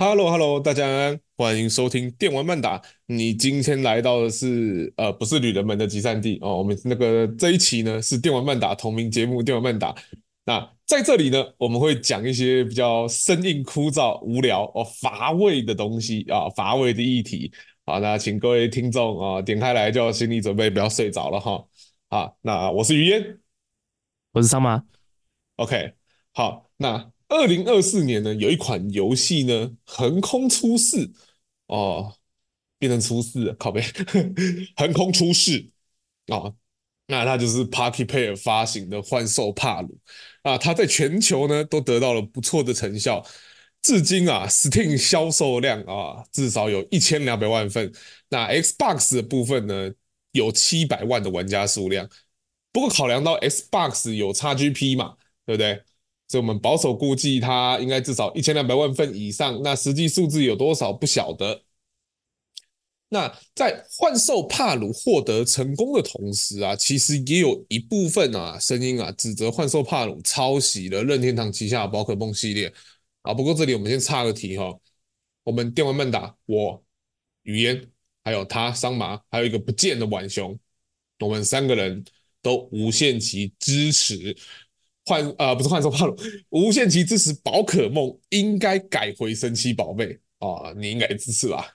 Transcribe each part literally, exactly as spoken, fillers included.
h e l l o h e l l o 大家安安，欢迎收听电玩漫打。你今天来到的是呃，不是旅人们的集散地哦。我们那个这一期呢是电玩漫打同名节目《电玩漫打》。那在这里呢，我们会讲一些比较生硬、枯燥、无聊、哦乏味的东西啊，乏味的议题。好，那请各位听众啊，点开来就要心理准备，不要睡着了哈。啊，那我是于嫣，我是桑麻。OK， 好，那。二零二四年呢，有一款游戏呢横空出世哦，变成出世了，靠北，横空出世哦，那它就是 Pocketpair 发行的《幻兽帕鲁》啊，它在全球呢都得到了不错的成效，至今啊 Steam 销售量啊至少有一千两百万份，那 Xbox 的部分呢有七百万的玩家数量，不过考量到 Xbox 有 X G P 嘛，对不对？所以我们保守估计它应该至少一千两百万份以上，那实际数字有多少不晓得。那在幻兽帕鲁获得成功的同时啊，其实也有一部分啊声音啊指责幻兽帕鲁抄袭了任天堂旗下的宝可梦系列啊。不过这里我们先岔个题齁，我们电玩漫打，我于嫣还有他桑麻，还有一个不见的浣熊，我们三个人都无限期支持幻呃不是幻兽帕鲁，无限期支持宝可梦应该改回神奇宝贝啊，你应该支持吧？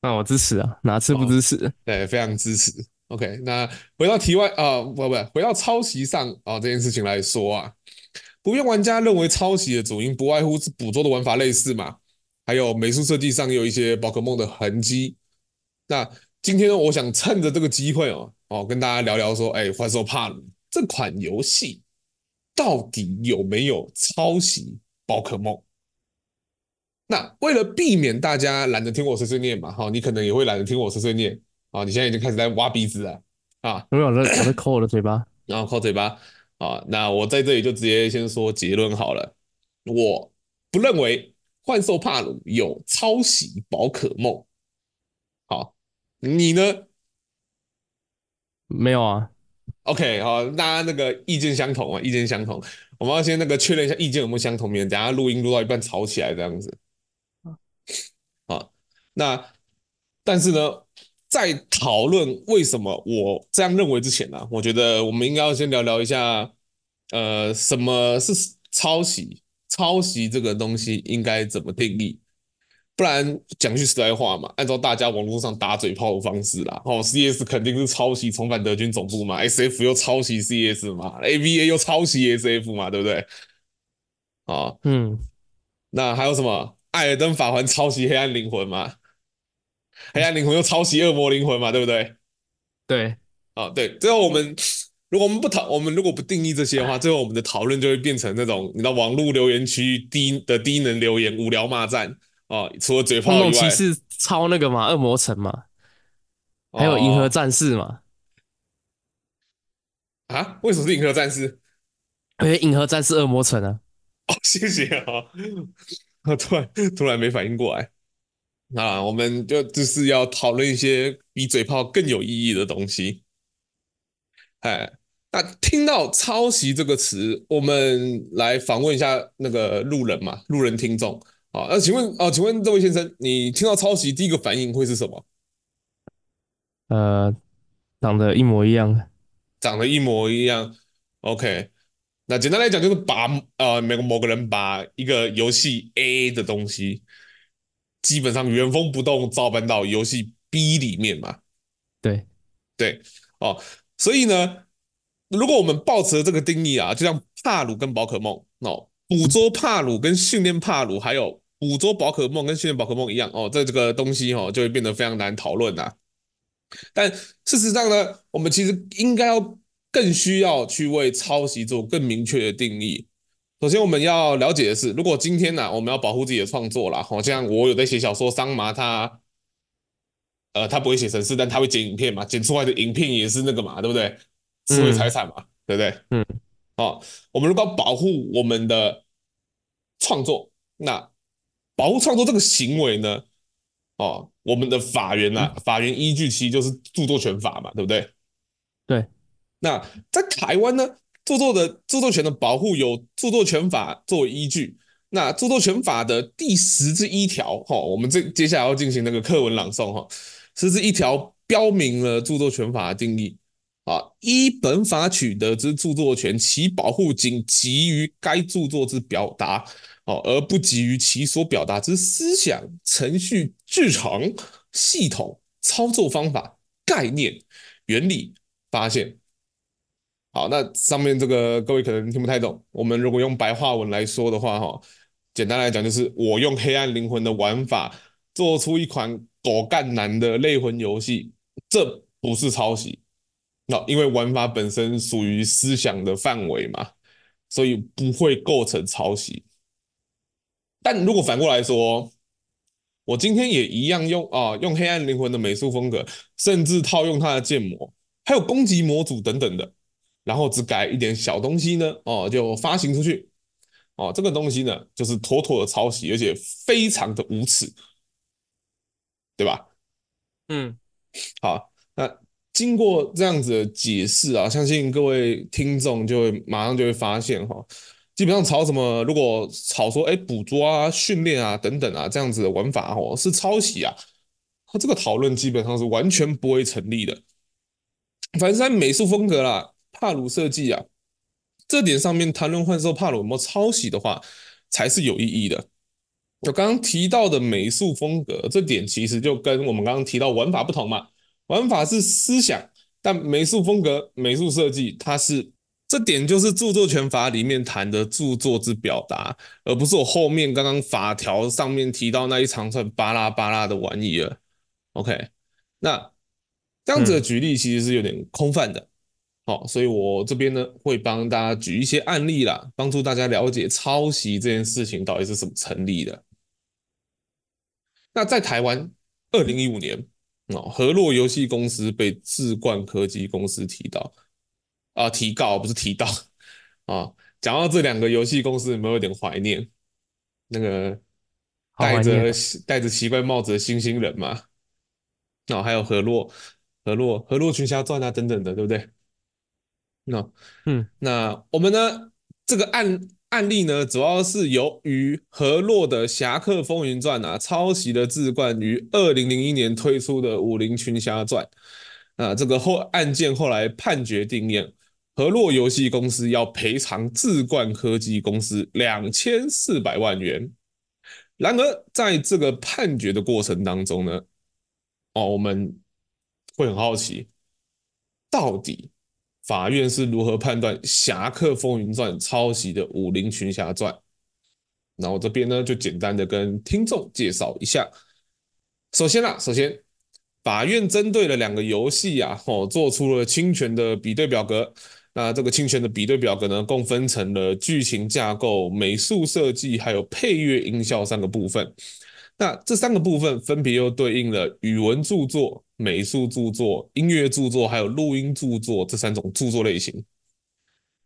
那我支持啊，哪次不支持？哦、对，非常支持。OK， 那回到题外啊、呃，不不，回到抄袭上啊、哦、这件事情来说啊，普遍玩家认为抄袭的主因不外乎是捕捉的玩法类似嘛，还有美术设计上也有一些宝可梦的痕迹。那今天呢，我想趁着这个机会哦哦，跟大家聊聊说，哎，幻兽帕鲁这款游戏。到底有没有抄袭宝可梦？那为了避免大家懒得听我碎碎念嘛，你可能也会懒得听我碎碎念啊！你现在已经开始在挖鼻子了啊！因为我在抠我的嘴巴，然后抠嘴巴啊！那我在这里就直接先说结论好了，我不认为幻兽帕鲁有抄袭宝可梦。好，你呢？没有啊。OK， 好，大家那个意见相同啊，意见相同。我们要先那个确认一下意见有没有相同，免得等一下录音录到一半吵起来这样子。好，那但是呢，在讨论为什么我这样认为之前呢、啊，我觉得我们应该要先聊聊一下，呃，什么是抄袭？抄袭这个东西应该怎么定义？不然讲句实在话嘛，按照大家网络上打嘴炮的方式啦，哦 ，C S 肯定是抄袭重返德军总部嘛 ，S F 又抄袭 C S 嘛 ，A V A 又抄袭 S F 嘛，对不对？哦，嗯，那还有什么？艾尔登法环抄袭黑暗灵魂嘛，黑暗灵魂又抄袭恶魔灵魂嘛，对不对？对，哦，对，最后我们如果我们不讨，我们如果不定义这些的话，最后我们的讨论就会变成那种你知道网络留言区低的低能留言无聊骂战。哦，除了嘴炮以外，梦骑士抄那个嘛，恶魔城嘛，还有银河战士嘛。哦、啊？为什么是银河战士？因为银河战士恶魔城啊。哦，谢谢啊、哦！突然突然没反应过来。那我们就就是要讨论一些比嘴炮更有意义的东西。哎，那听到抄袭这个词，我们来访问一下那个路人嘛，路人听众。好，那、啊、请问啊，请问这位先生，你听到抄袭第一个反应会是什么？呃，长得一模一样，长得一模一样。OK， 那简单来讲就是把呃某某个人把一个游戏 A 的东西，基本上原封不动照搬到游戏 B 里面嘛。对，对，哦，所以呢，如果我们抱持这个定义啊，就像帕鲁跟宝可梦，哦，捕捉帕鲁跟训练帕鲁还有。捕捉宝可梦跟训练宝可梦一样哦，这这个东西哦就会变得非常难讨论啦。但事实上呢，我们其实应该要更需要去为抄袭做更明确的定义。首先我们要了解的是，如果今天呢、啊、我们要保护自己的创作啦，哦，像我有在写小说，桑麻他，呃，他不会写程式，但他会剪影片嘛，剪出来的影片也是那个嘛，对不对？智慧财产嘛，嗯、对不对？嗯。哦，我们如果要保护我们的创作，那保护创作这个行为呢，哦，我们的法源啊，法源依据其实就是著作权法嘛，对不对？对。那在台湾呢，著作的著作权的保护有著作权法作为依据，那著作权法的第十之一条，我们这接下来要进行那个课文朗诵，十之一条标明了著作权法的定义。啊，依本法取得之著作权，其保护仅基于该著作之表达，哦，而不基于其所表达之思想、程序、制成、系统、操作方法、概念、原理、发现。好，那上面这个各位可能听不太懂，我们如果用白话文来说的话，哈，简单来讲就是我用黑暗灵魂的玩法做出一款狗干男的类魂游戏，这不是抄袭。那因为玩法本身属于思想的范围嘛，所以不会构成抄袭。但如果反过来说，我今天也一样用啊，用黑暗灵魂的美术风格，甚至套用它的建模，还有攻击模组等等的，然后只改一点小东西呢，哦，就发行出去，哦，这个东西呢，就是妥妥的抄袭，而且非常的无耻，对吧？嗯，好，那。经过这样子的解释啊，相信各位听众就会马上就会发现哈，基本上炒什么，如果炒说哎捕捉啊、训练啊等等啊这样子的玩法哦是抄袭啊，它这个讨论基本上是完全不会成立的。反正在美术风格啦、帕鲁设计啊这点上面谈论换售帕鲁有没有抄袭的话，才是有意义的。我刚刚提到的美术风格这点其实就跟我们刚刚提到玩法不同嘛。玩法是思想，但美术风格、美术设计，它是这点就是著作权法里面谈的著作之表达，而不是我后面刚刚法条上面提到那一长串巴拉巴拉的玩意了。OK， 那这样子的举例其实是有点空泛的，好、嗯哦，所以我这边呢会帮大家举一些案例啦，帮助大家了解抄袭这件事情到底是怎么成立的。那在台湾，二零一五年。哦，河洛游戏公司被智冠科技公司提到啊、呃，提告不是提到啊。讲到这两个游戏公司，有没有点怀念那个戴着戴着奇怪帽子的猩猩人嘛？那、哦、还有河洛河洛河洛群侠传啊等等的，对不对？那、哦、嗯，那我们呢这个案案例呢，主要是由于河洛的《侠客风云传》啊，抄袭了智冠于二零零一年推出的《武林群侠传》啊，这个后案件后来判决定谳，河洛游戏公司要赔偿智冠科技公司两千四百万元。然而，在这个判决的过程当中呢，哦，我们会很好奇，到底。法院是如何判断《侠客风云传》抄袭的《武林群侠传》？那我这边呢，就简单的跟听众介绍一下。首先啦，首先，法院针对了两个游戏啊，哦，做出了侵权的比对表格。那这个侵权的比对表格呢，共分成了剧情架构、美术设计，还有配乐、音效三个部分。那这三个部分分别又对应了语文著作、美术著作、音乐著作，还有录音著作这三种著作类型。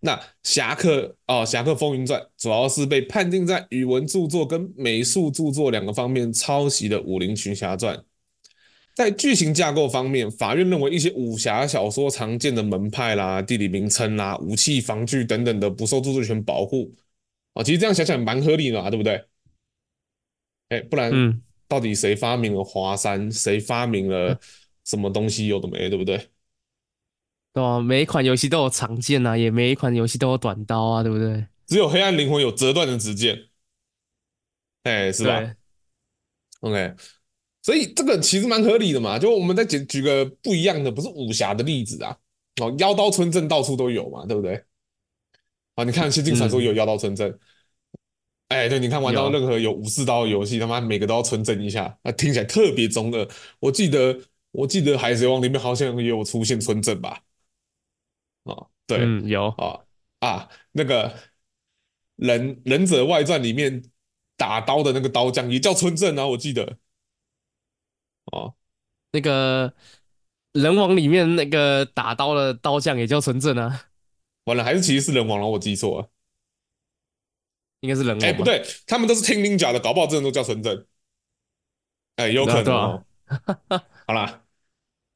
那侠客哦，侠客风云传主要是被判定在语文著作跟美术著作两个方面抄袭的《武林群侠传》。在剧情架构方面，法院认为一些武侠小说常见的门派啦、地理名称啦、武器、防具等等的不受著作权保护。哦，其实这样想想蛮合理的嘛，对不对？哎，不然，嗯，到底谁发明了华山？谁发明了什么东西？有的没，对不对？对啊，每一款游戏都有长剑啊，也每一款游戏都有短刀啊，对不对？只有黑暗灵魂有折断的直剑，哎，是吧 ？OK， 所以这个其实蛮合理的嘛。就我们再举举个不一样的，不是武侠的例子啊，哦，妖刀村镇到处都有嘛，对不对？啊，你看《仙境传说》有妖刀村镇。嗯哎，对，你看玩到任何有武士刀的游戏，他妈每个都要存证一下，那听起来特别中二。我记得，我记得《海贼王》里面好像也有出现存证吧？哦，对，嗯，有啊啊，那个忍忍者外传里面打刀的那个刀匠也叫村正啊，我记得。哦，那个人王里面那个打刀的刀匠也叫村正啊。完了，还是其实是人王了，我记错了。应该是人王。哎、欸，不对，他们都是听ninja假的，搞不好真的都叫纯正。哎、欸，有可能、哦。啊、好啦，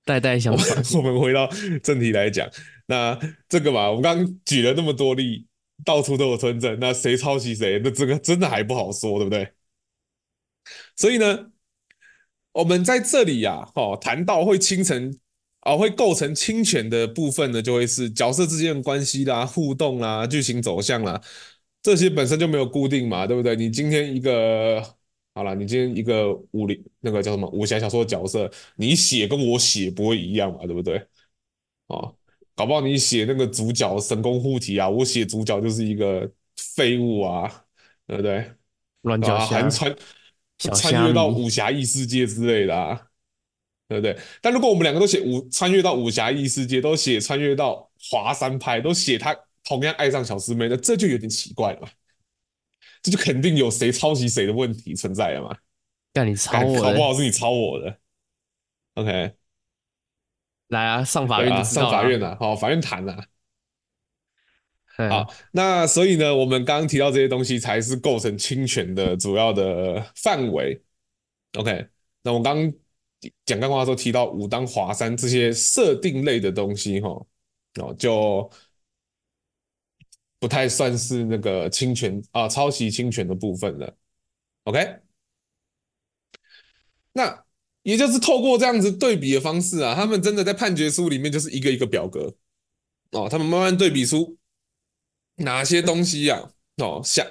代代相传。我们回到正题来讲，那这个嘛，我们刚刚举了那么多例，到处都有村镇，那谁抄袭谁，那这个真的还不好说，对不对？所以呢，我们在这里啊，哦，谈到会侵权啊，会构成侵权的部分呢，就会是角色之间的关系啦、互动啦、剧情走向啦，这些本身就没有固定嘛，对不对？你今天一个好了，你今天一个武林那个叫什么武侠小说的角色，你写跟我写不会一样嘛，对不对？哦，搞不好你写那个主角神功护体啊，我写主角就是一个废物啊，对不对？乱叫瞎穿。穿越到武侠异世界之类的啊，对不对？但如果我们两个都写武穿越到武侠异世界，都写穿越到华山派，都写他同样爱上小师妹，那这就有点奇怪了嘛。这就肯定有谁抄袭谁的问题存在了嘛。干你抄我的，搞不好是你抄我的。OK， 来啊，上法院，上法院啊，好，法院谈啊。好，那所以呢，我们刚刚提到这些东西才是构成侵权的主要的范围。OK， 那我刚刚讲干话的时候提到武当华山这些设定类的东西，哦，就不太算是那个侵权啊，抄袭侵权的部分了。OK， 那也就是透过这样子对比的方式啊，他们真的在判决书里面就是一个一个表格哦，他们慢慢对比出。哪些东西啊？哦，像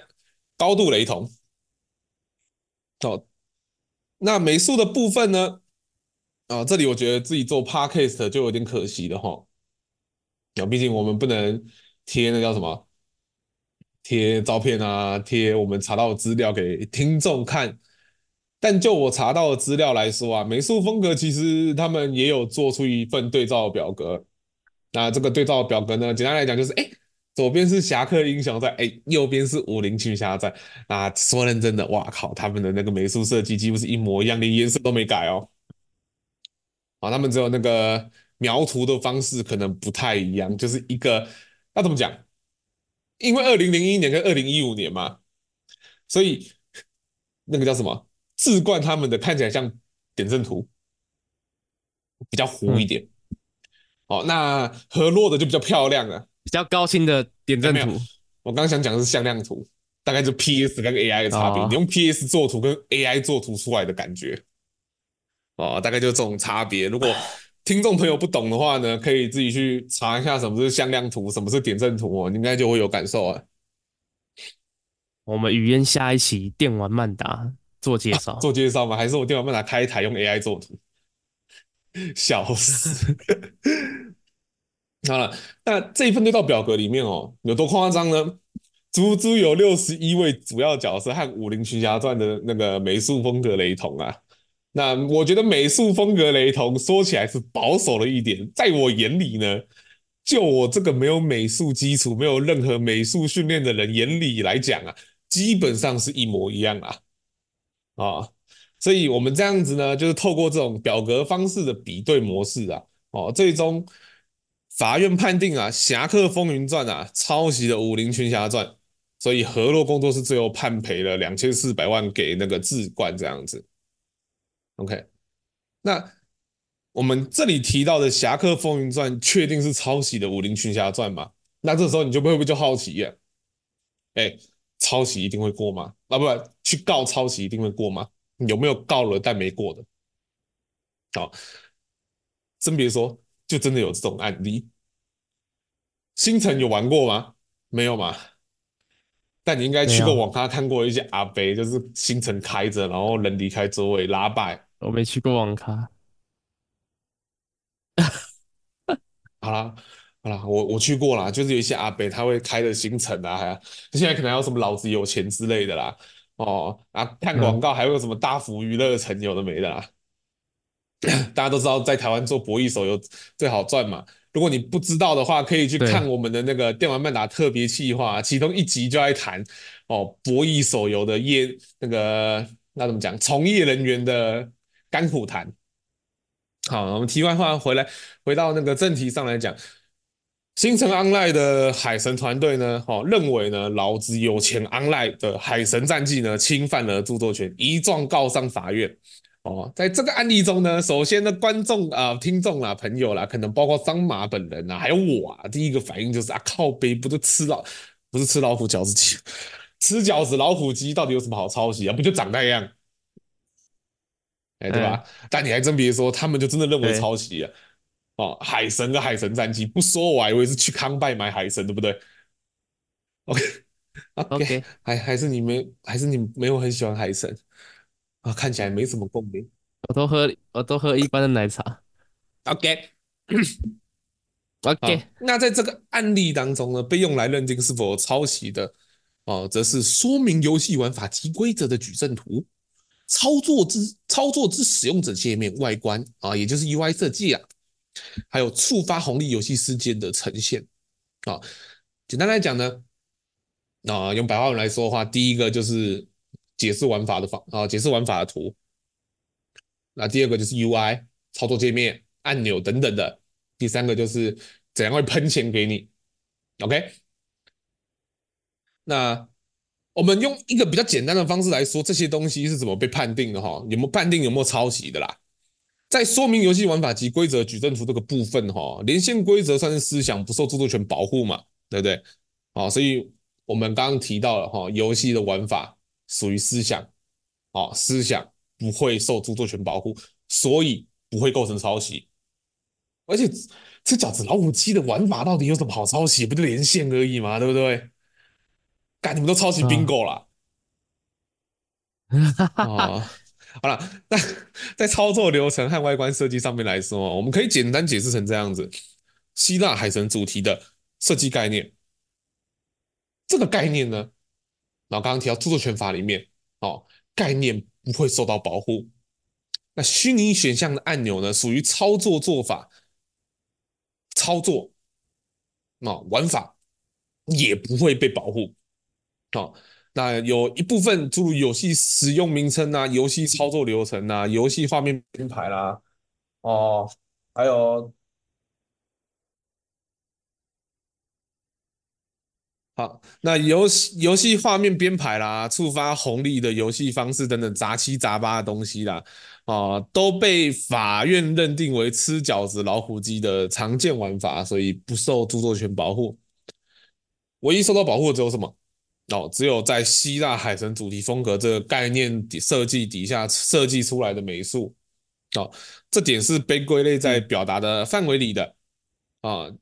高度雷同。哦，那美术的部分呢？啊、哦，这里我觉得自己做 podcast 就有点可惜了哈。啊、哦，毕竟我们不能贴那叫什么，贴照片啊，贴我们查到的资料给听众看。但就我查到的资料来说啊，美术风格其实他们也有做出一份对照表格。那这个对照表格呢，简单来讲就是，哎、欸。左边是侠客英雄在，哎，右边是武林群侠在。那说认真的，哇靠，他们的那个美术设计几乎是一模一样，连颜色都没改哦。啊，他们只有那个描图的方式可能不太一样，就是一个要怎么讲？因为二零零一年跟二零一五年嘛，所以那个叫什么？志冠他们的看起来像点阵图，比较糊一点。嗯、哦，那河洛的就比较漂亮了。比较高清的点阵图，我刚想讲的是向量图，大概就 P S 跟 A I 的差别。哦、你用 P S 做图跟 A I 做图出来的感觉，哦，大概就这种差别。如果听众朋友不懂的话呢，可以自己去查一下什么是向量图，什么是点阵图哦，你应该就会有感受啊。我们语嫣下一期电玩曼达做介绍、啊，做介绍吗？还是我电玩曼达开一台用 A I 做图？笑死！好了，那这一份对照表格里面哦，有多夸张呢？足足有六十一位主要角色和《武林群侠传》的那个美术风格雷同啊。那我觉得美术风格雷同说起来是保守了一点，在我眼里呢，就我这个没有美术基础、没有任何美术训练的人眼里来讲啊，基本上是一模一样啊。啊、哦，所以我们这样子呢，就是透过这种表格方式的比对模式啊，哦，最终。法院判定啊，《侠客风云传》啊，抄袭了《武林群侠传》，所以河洛工作室最后判赔了两千四百万给那个志冠这样子。OK， 那我们这里提到的《侠客风云传》确定是抄袭的《武林群侠传》嘛？那这时候你就会不会就好奇耶、啊？哎、欸，抄袭一定会过吗？啊，不，去告抄袭一定会过吗？有没有告了但没过的？好、哦，真别说。就真的有这种案例，星辰有玩过吗？没有嘛？但你应该去过网咖看过一些阿伯，就是星辰开着，然后人离开座位拉拜。我没去过网咖。好啦好啦，我我去过啦，就是有一些阿伯他会开着星辰啊，还现在可能还有什么老子有钱之类的啦，哦啊，看广告还会有什么大福娱乐城有的没的啦。大家都知道，在台湾做博弈手游最好赚嘛。如果你不知道的话，可以去看我们的那个电玩漫打特别企划，其中一集就在谈哦，博弈手游的业那个那怎么讲，从业人员的甘苦谈。好，我们题外话回来，回到那个正题上来讲，星辰 online 的海神团队呢，哦，认为呢，老子有钱 online 的海神战绩呢，侵犯了著作权，一状告上法院。哦，在这个案例中呢，首先呢，观众啊、呃、听众啦、朋友啦，可能包括桑马本人啊，还有我啊，第一个反应就是啊，靠北不就吃老不是吃老虎饺子鸡，吃饺子老虎鸡到底有什么好抄袭啊？不就长那样？哎，对吧？嗯、但你还真别说，他们就真的认为抄袭啊！哦，海神跟海神战机，不说我还以为是去康拜买海神，对不对 ？OK OK，, okay. 还还是你没还是你没有很喜欢海神啊？看起来没什么共鸣。我都喝我都喝一般的奶茶。OK OK， 那在这个案例当中呢，被用来认定是否抄袭的哦，则是说明游戏玩法及规则的矩阵图。操作之操作之使用者界面外观啊，也就是 U I 设计啊，还有触发红利游戏事件的呈现啊。简单来讲呢，啊，用白话文来说的话，第一个就是解释玩法的方啊，解释玩法的图。那第二个就是 U I 操作界面按钮等等的。第三个就是怎样会喷钱给你 ，OK？ 那我们用一个比较简单的方式来说，这些东西是怎么被判定的哈？有没有判定有没有抄袭的啦？在说明游戏玩法及规则矩阵图这个部分哈，连线规则算是思想不受著作权保护嘛，对不对？哦，所以我们刚刚提到了哈，游戏的玩法属于思想，哦，思想不会受著作权保护，所以不会构成抄袭。而且吃饺子老虎机的玩法到底有什么好抄袭？不就连线而已嘛，对不对？干，你们都抄袭 bingo 啦！哦，好了，那在操作流程和外观设计上面来说，我们可以简单解释成这样子：希腊海神主题的设计概念，这个概念呢，然后刚刚提到著作权法里面，哦，概念不会受到保护。那虚拟选项的按钮呢，属于操作做法、操作啊、哦、玩法也不会被保护。哦，那有一部分诸如游戏使用名称啊、游戏操作流程啊、游戏画面编排啦、啊，哦，还有，好，那游戏游戏画面编排啦、触发红利的游戏方式等等杂七杂八的东西啦，哦，都被法院认定为吃饺子老虎机的常见玩法，所以不受著作权保护。唯一受到保护的只有什么？哦，只有在希腊海神主题风格这个概念设计底下设计出来的美术，哦，这点是被归类在表达的范围里的啊，哦。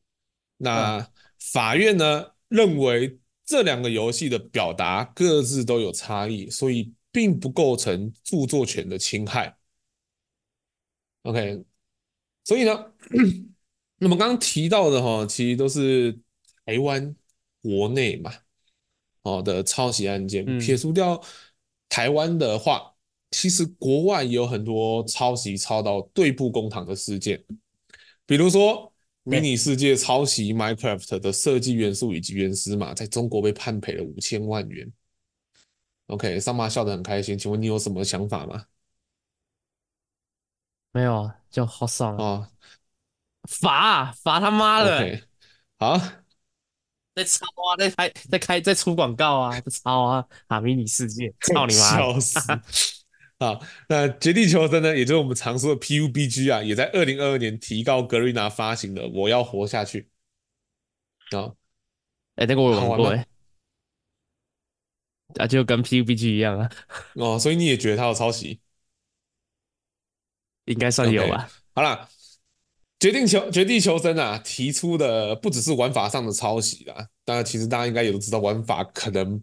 那法院呢认为这两个游戏的表达各自都有差异，所以并不构成著作权的侵害。OK， 所以呢，那么刚刚提到的哈，其实都是台湾国内嘛。哦的抄袭案件，撇除掉台湾的话，其实国外也有很多抄袭抄到对簿公堂的事件，比如说迷你世界抄袭 Minecraft 的设计元素以及原始码，在中国被判赔了五千万元。OK， 上妈笑得很开心，请问你有什么想法吗？没有啊，就好爽啊！哦，罚罚他妈的！ Okay， 好。在抄啊，在拍，在开，在出广告啊，在抄啊，啊，迷你世界，操你妈！笑死！啊，那绝地求生呢，也就是我们常说的 P U B G 啊，也在二零二二年提告 Garena 发行的《我要活下去》啊，哎，欸，那个我有玩过哎，欸，啊，就跟 P U B G 一样啊。哦，所以你也觉得他有抄袭？应该算有吧。Okay， 好啦。绝地求绝地求生啊，提出的不只是玩法上的抄袭啦，当然其实大家应该也都知道，玩法可能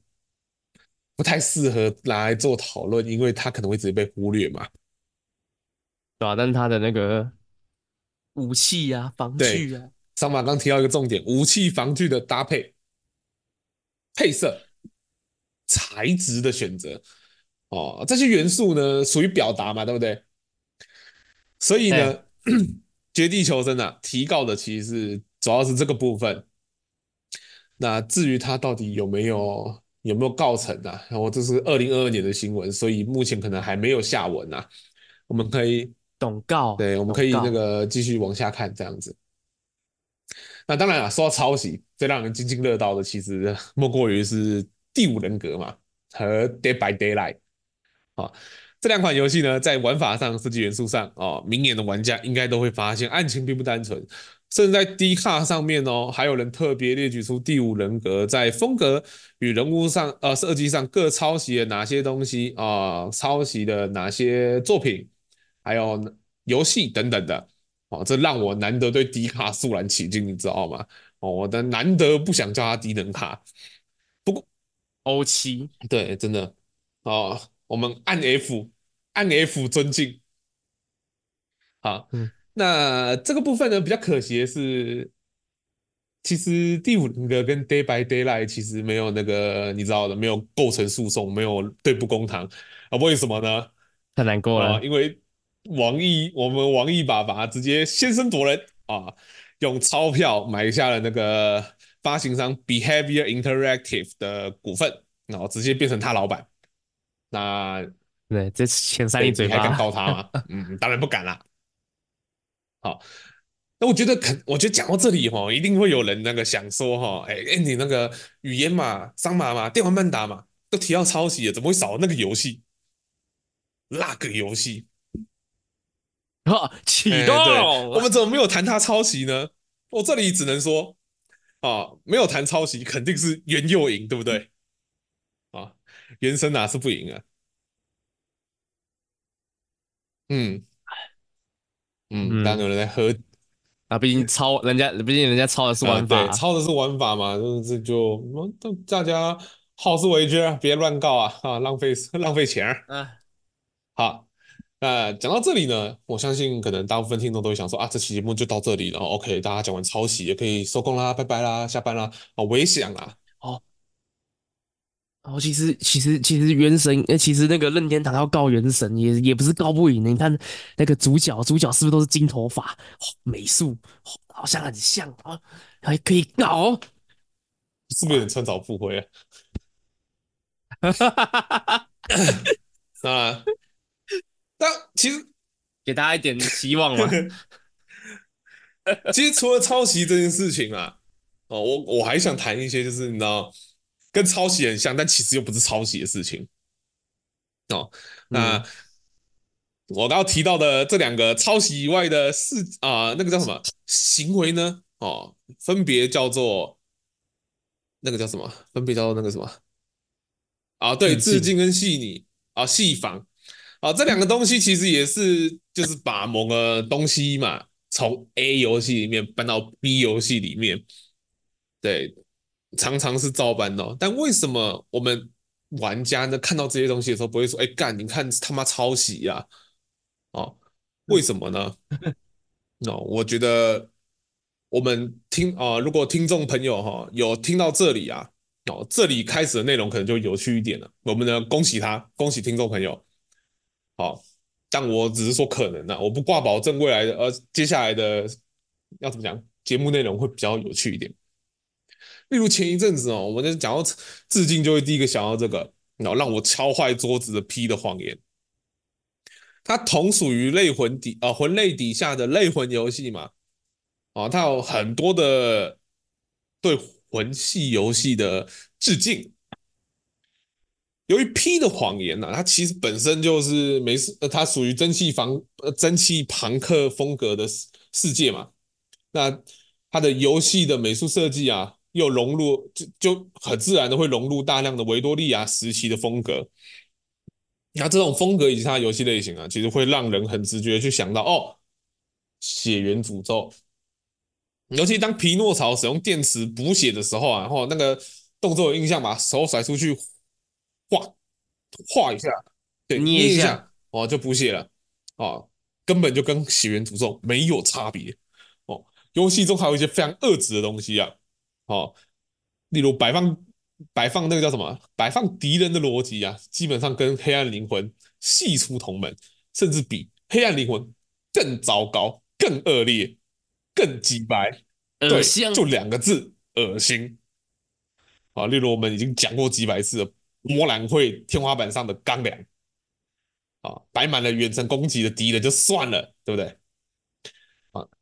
不太适合拿来做讨论，因为它可能会直接被忽略嘛。对啊，但是它的那个武器啊、防具啊，桑马刚提到一个重点，武器防具的搭配、配色、材质的选择，哦，这些元素呢属于表达嘛，对不对？所以呢。欸绝地求生啊，提告的其实是主要是这个部分。那至于他到底有没有有没有告成啊？然后这是二零二二年的新闻，所以目前可能还没有下文啊。我们可以懂告，对，我们可以那个继续往下看这样子。那当然啊，说到抄袭，最让人津津乐道的其实莫过于是《第五人格》嘛和《Dead by Daylight》啊。这两款游戏呢，在玩法上、设计元素上，哦，明眼的玩家应该都会发现，案情并不单纯。甚至在 D 卡 上面哦，还有人特别列举出第五人格在风格与人物上、呃设计上各抄袭了哪些东西啊、呃，抄袭的哪些作品，还有游戏等等的。哦，这让我难得对 D 卡肃然起敬，你知道吗？哦，我的难得不想叫它低能卡。不过 ，O 七 对，真的哦，我们按 F， 按 F 尊敬。好，嗯。那这个部分呢，比较可惜的是，其实第五人格跟 Day by Daylight 其实没有那个你知道的，没有构成诉讼，没有对簿公堂啊？为什么呢？太难过了，啊、因为王毅，我们王毅爸爸直接先声夺人啊，用钞票买下了那个发行商 Behaviour Interactive 的股份，然后直接变成他老板。那对，这前三你嘴巴，你还敢告他吗？嗯，当然不敢啦。好，那我觉得肯，我觉得讲到这里哈，一定会有人那个想说哈，哎、欸、哎、欸，你那个语言嘛、桑麻嘛、电玩曼达嘛，都提到抄袭了，怎么会少那个游戏？那个游戏，啊，启动、欸，我们怎么没有谈他抄袭呢？我这里只能说，啊，没有谈抄袭，肯定是原又赢，对不对？啊，原神哪是不赢啊？嗯。嗯，当然有人在喝、嗯、啊，毕竟抄人家，毕竟人家抄的是玩法、啊嗯，对，抄的是玩法嘛，这就大家好自为之，别乱告啊啊，浪费浪费钱啊。好，那讲到这里呢，我相信可能大部分听众都会想说啊，这期节目就到这里了 ，OK， 大家讲完抄袭也可以收工啦，拜拜啦，下班啦，啊，我也想啦。哦，哦，其实其实其实原神，其实那个任天堂要告原神也也不是告不赢的。你看那个主角，主角是不是都是金头发、哦、美术、哦、好像很像啊，还可以告、哦，是不是有点穿凿附会啊？哈哈哈哈啊！但其实给大家一点希望嘛。其实除了抄袭这件事情啊，哦，我我还想谈一些，就是你知道。跟抄袭很像，但其实又不是抄袭的事情。哦，那、嗯、我刚刚提到的这两个抄袭以外的事啊、呃，那个叫什么行为呢？哦，分别叫做那个叫什么？分别叫做那个什么？啊，对，致敬跟戏拟啊，戏仿啊，这两个东西其实也是就是把某个东西嘛，从 A 游戏里面搬到 B 游戏里面，对。常常是照搬的、哦，但为什么我们玩家呢看到这些东西的时候不会说：“哎、欸，干，你看他妈抄袭呀、啊！”哦，为什么呢？哦，我觉得我们听啊、呃，如果听众朋友哈、哦、有听到这里啊，哦，这里开始的内容可能就有趣一点了。我们呢，恭喜他，恭喜听众朋友。好、哦，但我只是说可能啊，我不挂保证未来的呃接下来的要怎么讲，节目内容会比较有趣一点。例如前一阵子哦，我们在讲到致敬，就会第一个想到这个，然后让我敲坏桌子的 P 的谎言。它同属于类魂底啊、呃、魂类底下的类魂游戏嘛，哦，它有很多的对魂系游戏的致敬。由于 P 的谎言呢、啊，它其实本身就是没事，它属于蒸汽房蒸汽朋克风格的世界嘛，那它的游戏的美术设计啊。又融入 就, 就很自然的会融入大量的维多利亚时期的风格，那这种风格以及它的游戏类型啊，其实会让人很直觉去想到哦，血源诅咒。尤其当皮诺曹使用电池补血的时候啊，然后那个动作有印象吧，手甩出去画画一下，对，捏一 下, 捏一下哦就补血了哦，根本就跟血源诅咒没有差别哦。游戏中还有一些非常恶质的东西啊。哦，例如摆放摆放那个叫什么？摆放敌人的逻辑啊，基本上跟黑暗灵魂系出同门，甚至比黑暗灵魂更糟糕、更恶劣、更鸡掰，恶心，就两个字，恶心。啊，例如我们已经讲过几百次了，波兰会天花板上的钢梁，啊，摆满了远程攻击的敌人就算了，对不对？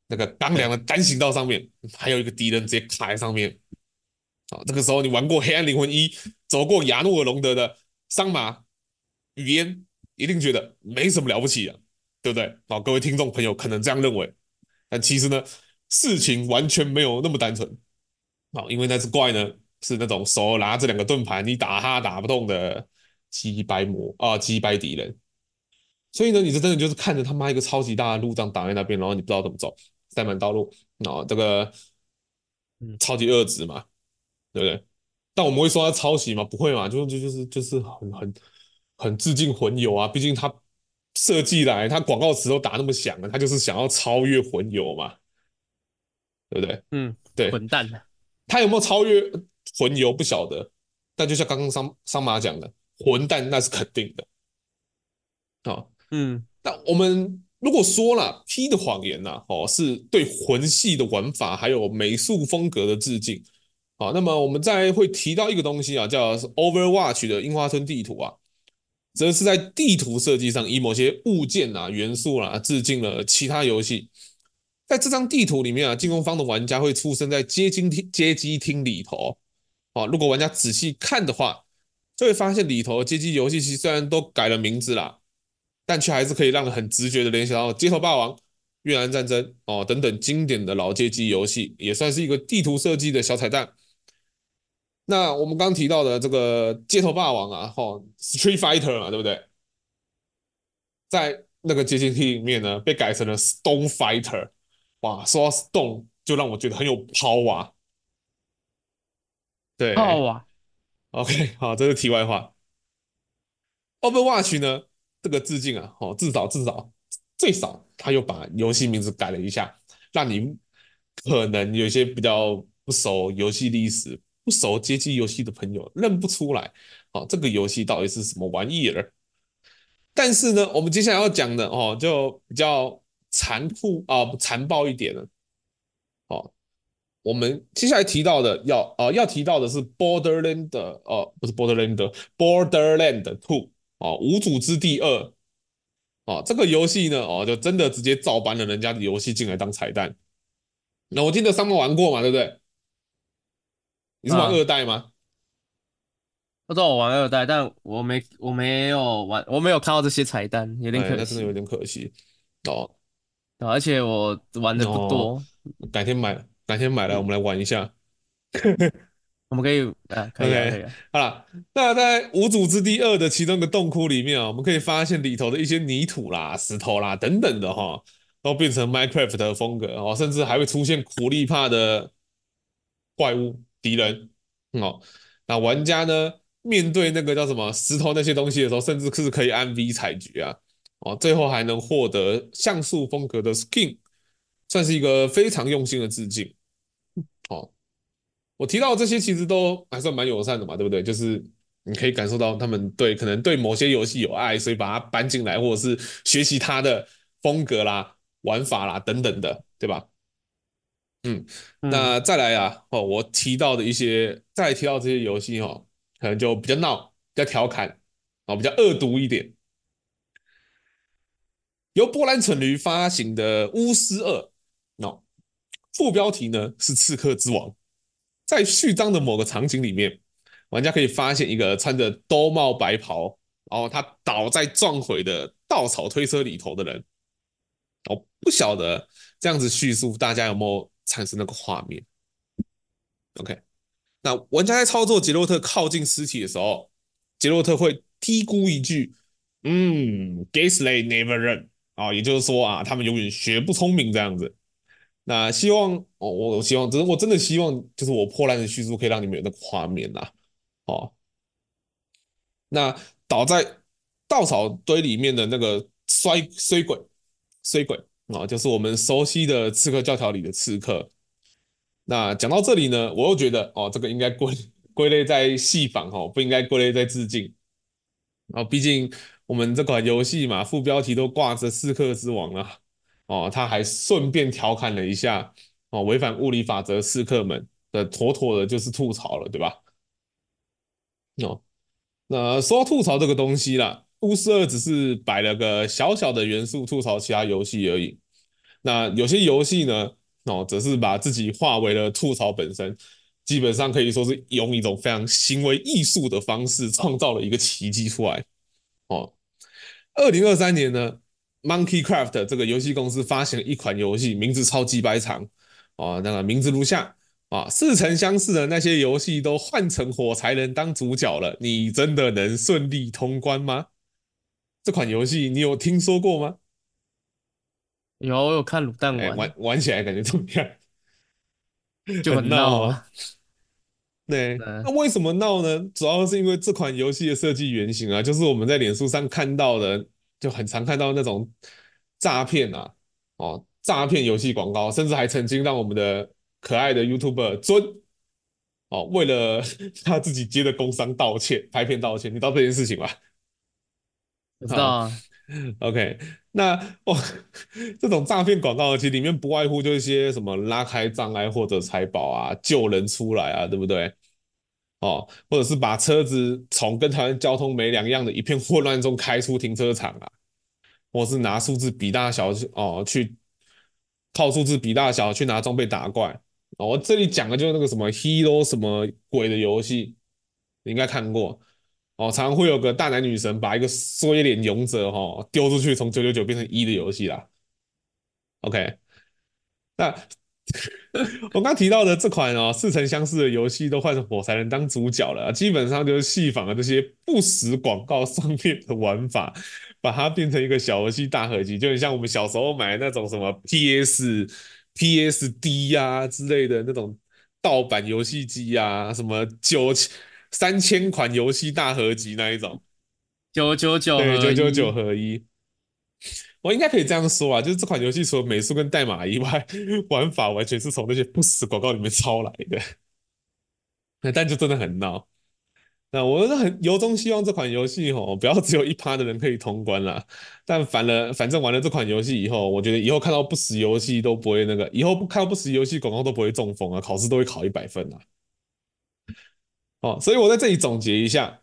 那个钢梁的单行道上面还有一个敌人直接卡在上面，好、哦，这个时候你玩过《黑暗灵魂一》，走过亚诺尔隆德的桑麻语言，一定觉得没什么了不起的，对不对？好、哦，各位听众朋友可能这样认为，但其实呢，事情完全没有那么单纯。哦、因为那只怪呢是那种手拿着两个盾牌你打他打不动的击败魔啊，击败敌人。所以呢，你这真的就是看着他妈一个超级大的路障挡在那边，然后你不知道怎么走，塞满道路，然后这个超级恶质嘛，对不对？但我们会说他抄袭吗？不会嘛，就就就是就是很很很致敬魂游啊，毕竟他设计来，他广告词都打那么响了，他就是想要超越魂游嘛，对不对？嗯，对，混蛋了。他有没有超越魂游不晓得，但就像刚刚桑桑马讲的，混蛋那是肯定的。好、哦，嗯，但我们如果说了 P 的谎言呐、啊，哦，是对魂系的玩法还有美术风格的致敬。好，那么我们再会提到一个东西啊，叫 Overwatch 的樱花村地图啊，则是在地图设计上以某些物件啊、元素啊致敬了其他游戏。在这张地图里面啊，进攻方的玩家会出生在街机厅里头。好，如果玩家仔细看的话，就会发现里头街机游戏虽然都改了名字啦，但却还是可以让很直觉的联想到《街头霸王》、越南战争、哦、等等经典的老街机游戏，也算是一个地图设计的小彩蛋。那我们刚提到的这个街头霸王啊、哦、Street Fighter 嘛，对不对？在那个街机厅里面呢，被改成了 Stone Fighter。 哇，说到 Stone 就让我觉得很有 power 啊。对 power、啊、OK， 好，这是题外话。 Overwatch 呢，这个致敬啊、哦、至少至少最少他又把游戏名字改了一下，让你可能有些比较不熟游戏历史、不熟街机游戏的朋友认不出来、哦、这个游戏到底是什么玩意儿。但是呢，我们接下来要讲的、哦、就比较残酷、呃、残暴一点了、哦、我们接下来提到的 要,、呃、要提到的是 Borderland、呃、不是 Borderland Borderland 二、哦、无主之地二。哦、这个游戏呢、哦、就真的直接照搬了人家的游戏进来当彩蛋。那我记得上面玩过嘛，对不对？你是玩二代吗？不知道，我玩二代，但我没我没有玩，我没有看到这些彩蛋，有点可惜，哎、那真的有点可惜哦。而且我玩的不多，哦、改天买，改天买来我们来玩一下。我们可以，啊，可以了，可以了。好了，那在无主之地二的其中一个洞窟里面啊，我们可以发现里头的一些泥土啦、石头啦等等的哈，都变成 Minecraft 的风格哦，甚至还会出现苦力怕的怪物。敌人、嗯哦、那玩家呢，面对那个叫什么石头那些东西的时候，甚至是可以按 V 采掘啊、哦、最后还能获得像素风格的 skin， 算是一个非常用心的致敬、哦、我提到这些其实都还算蛮友善的嘛，对不对？就是你可以感受到他们对可能对某些游戏有爱，所以把它搬进来，或者是学习它的风格啦、玩法啦等等的，对吧？嗯，那再来啊、哦、我提到的一些再来提到这些游戏、哦、可能就比较闹、比较调侃、哦、比较恶毒一点。由波兰蠢驴发行的巫师二、哦、副标题呢是刺客之王。在序章的某个场景里面，玩家可以发现一个穿着兜帽白袍，然后他倒在撞毁的稻草推车里头的人。我、哦、不晓得这样子叙述大家有没有产生那个画面。 OK， 那玩家在操作杰洛特靠近尸体的时候，杰洛特会嘀咕一句嗯 Guess they never learn、哦、也就是说啊，他们永远学不聪明这样子。那希望、哦、我希望我真的希望就是我破烂的叙述可以让你们有那个画面啦、啊哦、那倒在稻草堆里面的那个衰衰鬼衰鬼哦、就是我们熟悉的刺客教条里的刺客。那讲到这里呢，我又觉得、哦、这个应该 归, 归类在戏仿、哦、不应该归类在致敬、哦、毕竟我们这款游戏嘛，副标题都挂着刺客之王啦、哦、他还顺便调侃了一下、哦、违反物理法则刺客们的，妥妥的就是吐槽了，对吧、哦、那说到吐槽这个东西啦，巫师二只是摆了个小小的元素吐槽其他游戏而已。那有些游戏呢、哦、则是把自己化为了吐槽本身，基本上可以说是用一种非常行为艺术的方式创造了一个奇迹出来、哦、二零二三年呢， Monkeycraft 这个游戏公司发行了一款游戏，名字超级白长、啊，那个名字如下啊，似曾相识的那些游戏都换成火柴人当主角了，你真的能顺利通关吗？这款游戏你有听说过吗？有，我有看卤蛋哎，玩，玩玩起来感觉怎么样？就很很闹闹啊。啊。对，那嗯，为什么闹呢？主要是因为这款游戏的设计原型啊，就是我们在脸书上看到的，就很常看到那种诈骗啊，哦，诈骗游戏广告，甚至还曾经让我们的可爱的 YouTuber 尊哦，为了 他自己接的工伤道歉，拍片道歉，你知道这件事情吗？我知道好啊，，OK，那哦，这种诈骗广告其实里面不外乎就是一些什么拉开障碍或者财宝啊，救人出来啊，对不对？哦，或者是把车子从跟台湾交通没两样的一片混乱中开出停车场啊，或是拿数字比大小哦，去靠数字比大小去拿装备打怪。哦，我这里讲的就是那个什么 Hero 什么鬼的游戏，你应该看过。哦，常常会有个大奶女神把一个缩脸勇者哦丢出去，从九九九变成一的游戏啦。OK，那 我刚提到的这款哦，似曾相识的游戏都换成火柴人当主角了，基本上就是戏仿了这些不实广告上面的玩法，把它变成一个小游戏大合集，就很像我们小时候买那种什么 P S、P S D 呀、之类的那种盗版游戏机呀、什么九三千款游戏大合集那一种，九九九对，合九九九一，合一。我应该可以这样说啊，就是这款游戏除了美术跟代码以外，玩法完全是从那些不死广告里面抄来的，那但就真的很闹。那我是很由衷希望这款游戏吼，不要只有一趴的人可以通关啦。但反了，反正玩了这款游戏以后，我觉得以后看到不死游戏都不会那个，以后看到不死游戏广告都不会中风啊，考试都会考一百分啊。哦，所以我在这里总结一下，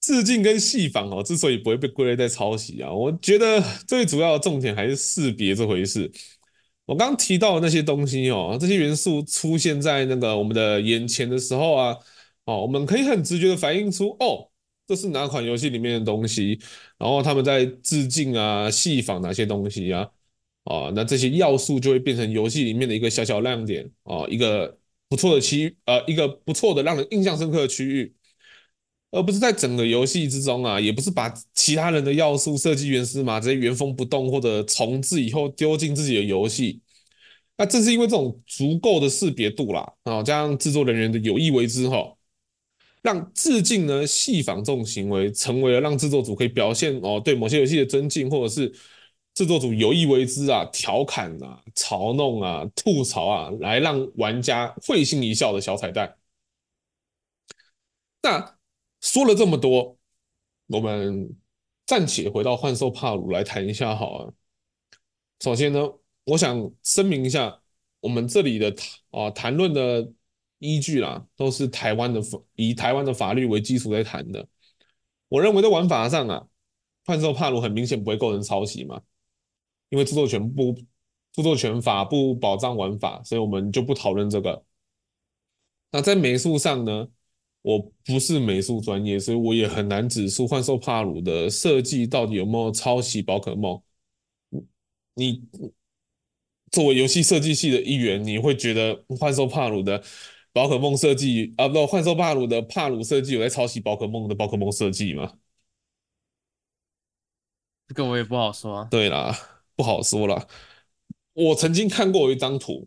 致敬跟戏仿哦，之所以不会被归类在抄袭啊，我觉得最主要的重点还是识别这回事。我刚提到的那些东西哦，这些元素出现在那个我们的眼前的时候啊，哦，我们可以很直觉的反映出，哦，这是哪款游戏里面的东西，然后他们在致敬啊、戏仿哪些东西啊，哦，那这些要素就会变成游戏里面的一个小小亮点哦，一个不错的区域，呃，一个不错的让人印象深刻的区域，而不是在整个游戏之中啊，也不是把其他人的要素、设计原始码直接原封不动或者重置以后丢进自己的游戏。那正是因为这种足够的识别度啦，啊、加上制作人员的有意为之后，让致敬呢、戏仿这种行为成为了让制作组可以表现哦对某些游戏的尊敬，或者是制作组有意为之啊、调侃啊、嘲弄啊、吐槽啊，来让玩家会心一笑的小彩蛋。那说了这么多，我们暂且回到幻兽帕鲁来谈一下好了。首先呢，我想声明一下，我们这里的啊、谈论的依据啦，都是台湾的法以台湾的法律为基础在谈的。我认为在玩法上啊，幻兽帕鲁很明显不会构成抄袭嘛，因为著作权不著作权法不保障玩法，所以我们就不讨论这个。那在美术上呢，我不是美术专业，所以我也很难指出幻兽帕鲁的设计到底有没有抄袭宝可梦。你作为游戏设计系的一员，你会觉得幻兽帕鲁的宝可梦设计啊，不，幻兽帕鲁的帕鲁设计有在抄袭宝可梦的宝可梦设计吗？这个我也不好说啊。对啦，不好说啦。我曾经看过一张图，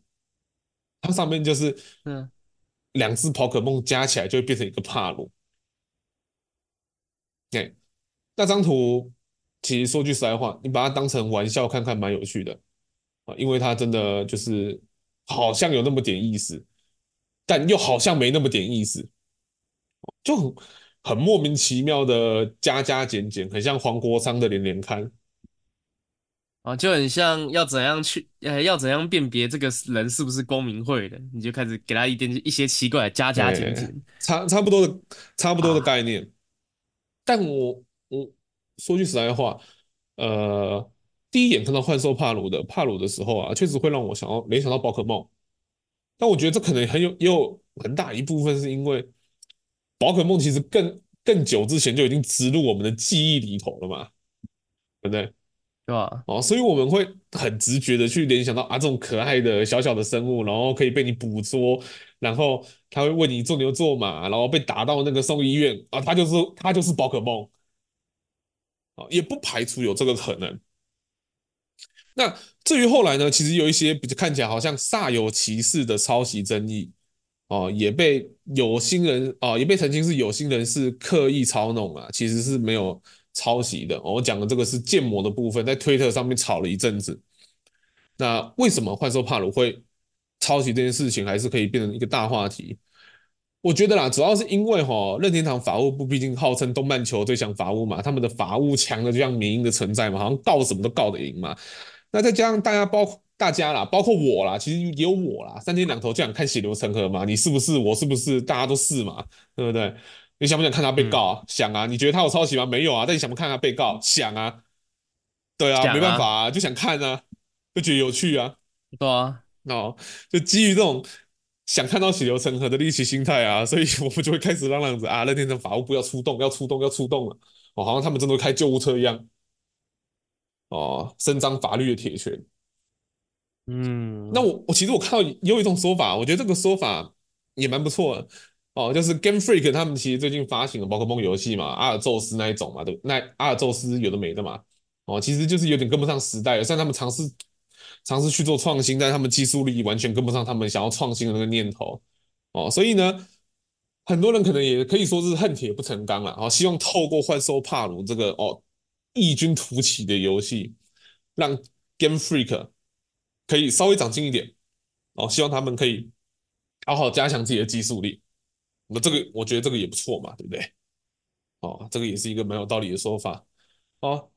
它上面就是嗯，两只宝可梦加起来就会变成一个帕鲁。哎，那张图其实说句实在话，你把它当成玩笑看看，蛮有趣的啊，因为它真的就是好像有那么点意思，但又好像没那么点意思，就很很莫名其妙的加加减减，很像黄国昌的连连看。啊，就很像要怎样去，呃，要怎样辨别这个人是不是光明会的，你就开始给他一点一些奇怪的加加减对，减差差不多的差不多的啊。概念。但我我说句实在话，呃，第一眼看到幻兽帕鲁的帕鲁的时候啊，确实会让我想要联想到宝可梦。但我觉得这可能很有也有很大一部分是因为宝可梦其实更更久之前就已经植入我们的记忆里头了嘛，对不对？对吧？哦，所以我们会很直觉的去联想到啊，这种可爱的小小的生物，然后可以被你捕捉，然后他会为你做牛做马，然后被打到那个送医院啊，他就是他就是宝可梦，哦，也不排除有这个可能。那至于后来呢，其实有一些看起来好像煞有其事的抄袭争议，哦，也被有心人哦，也被澄清是有心人是刻意操弄啊，其实是没有抄袭的。哦，我讲的这个是建模的部分，在推特上面吵了一阵子。那为什么幻兽帕鲁会抄袭这件事情，还是可以变成一个大话题？我觉得啦，主要是因为哈任天堂法务部毕竟号称东半球最强法务嘛，他们的法务强的就像民营的存在嘛，好像告什么都告得赢嘛。那再加上大家包括大家啦，包括我啦，其实也有我啦，三天两头就想看血流成河嘛，你是不是？我是不是？大家都是嘛，对不对？你想不想看他被告啊？嗯、想啊！你觉得他有抄袭吗？没有啊！但你想不看他被告？想啊！对啊，啊没办法啊，就想看啊，就觉得有趣啊。对啊，哦，就基于这种想看到血流成河的猎奇心态啊，所以我们就会开始嚷嚷着啊，任天堂法务部要出动，要出动，要出动了！哦，好像他们真的开救护车一样。哦，伸张法律的铁拳。嗯，那我我其实我看到有一种说法，我觉得这个说法也蛮不错的。哦，就是 Game Freak 他们其实最近发行了宝可梦游戏嘛，阿尔宙斯那一种嘛，对，那阿尔宙斯有的没的嘛，哦，其实就是有点跟不上时代了。虽然他们尝试尝试去做创新，但他们技术力完全跟不上他们想要创新的那个念头。哦，所以呢，很多人可能也可以说是恨铁不成钢了。哦，希望透过幻兽帕鲁这个哦异军突起的游戏，让 Game Freak 可以稍微长进一点。哦，希望他们可以好好加强自己的技术力。那这个我觉得这个也不错嘛，对不对？哦，这个也是一个蛮有道理的说法。哦，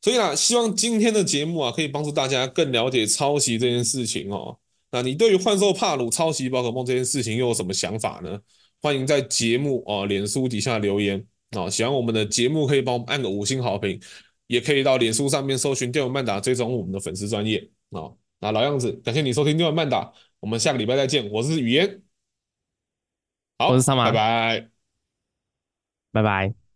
所以啊，希望今天的节目啊，可以帮助大家更了解抄袭这件事情哦。那你对于幻兽帕鲁抄袭宝可梦这件事情又有什么想法呢？欢迎在节目哦，脸书底下留言哦。喜欢我们的节目，可以帮我们按个五星好评，也可以到脸书上面搜寻电玩漫打，追踪我们的粉丝专页哦。那老样子，感谢你收听电玩漫打，我们下个礼拜再见。我是语嫣。好，我是萨马，拜拜，拜拜。